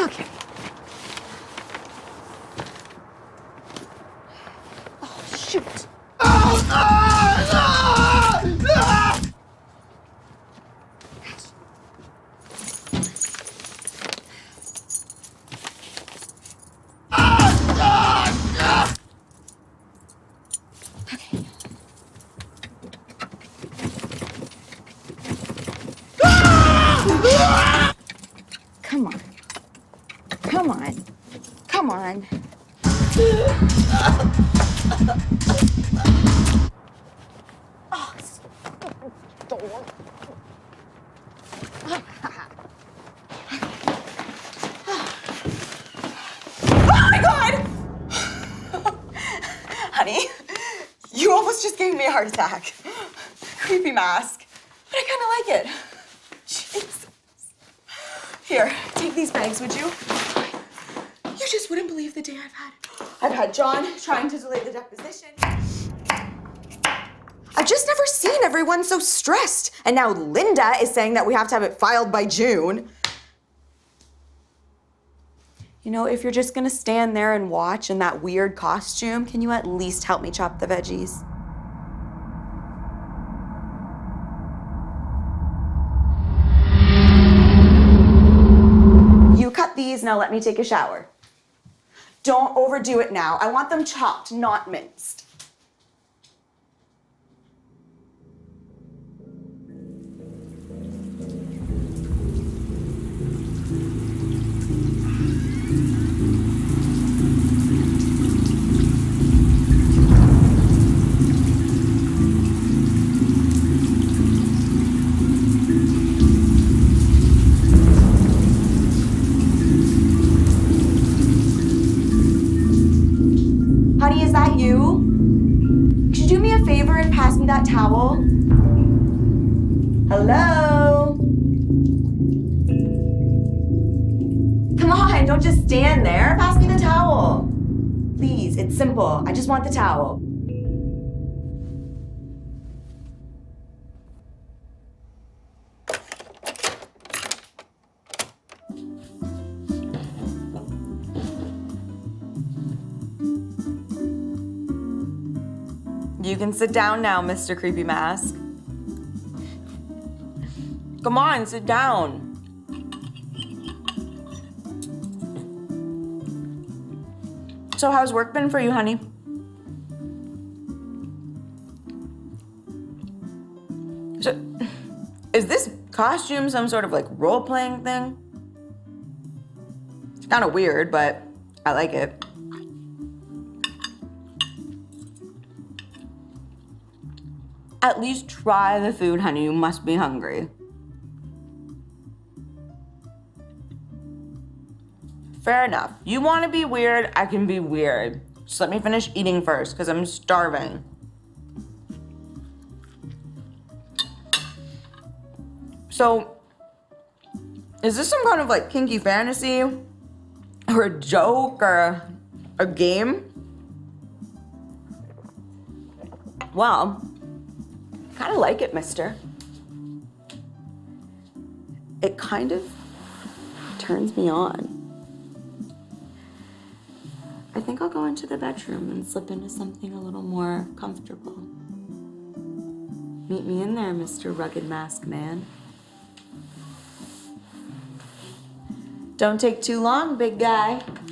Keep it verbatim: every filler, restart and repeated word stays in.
Okay. Oh, shoot. Oh, ah, ah, ah. Come on. Come on. Come on. Oh, stupid door. Oh my God! Honey, you almost just gave me a heart attack. Creepy mask. But I kind of like it. Jeez. Here, take these bags, would you? You just wouldn't believe the day I've had. I've had John trying to delay the deposition. I've just never seen everyone so stressed. And now Linda is saying that we have to have it filed by June. You know, if you're just gonna stand there and watch in that weird costume, can you at least help me chop the veggies? These, now let me take a shower. Don't overdo it now. I want them chopped, not minced. Is that you? Could you do me a favor and pass me that towel? Hello? Come on, don't just stand there. Pass me the towel. Please, it's simple. I just want the towel. You can sit down now, Mister Creepy Mask. Come on, sit down. So how's work been for you, honey? So, is this costume some sort of like role-playing thing? It's kind of weird, but I like it. At least try the food, honey. You must be hungry. Fair enough. You want to be weird, I can be weird. Just let me finish eating first, because I'm starving. So, is this some kind of like kinky fantasy? Or a joke, or a game? Well, kind of like it, mister. It kind of turns me on. I think I'll go into the bedroom and slip into something a little more comfortable. Meet me in there, Mister Rugged Mask Man. Don't take too long, big guy.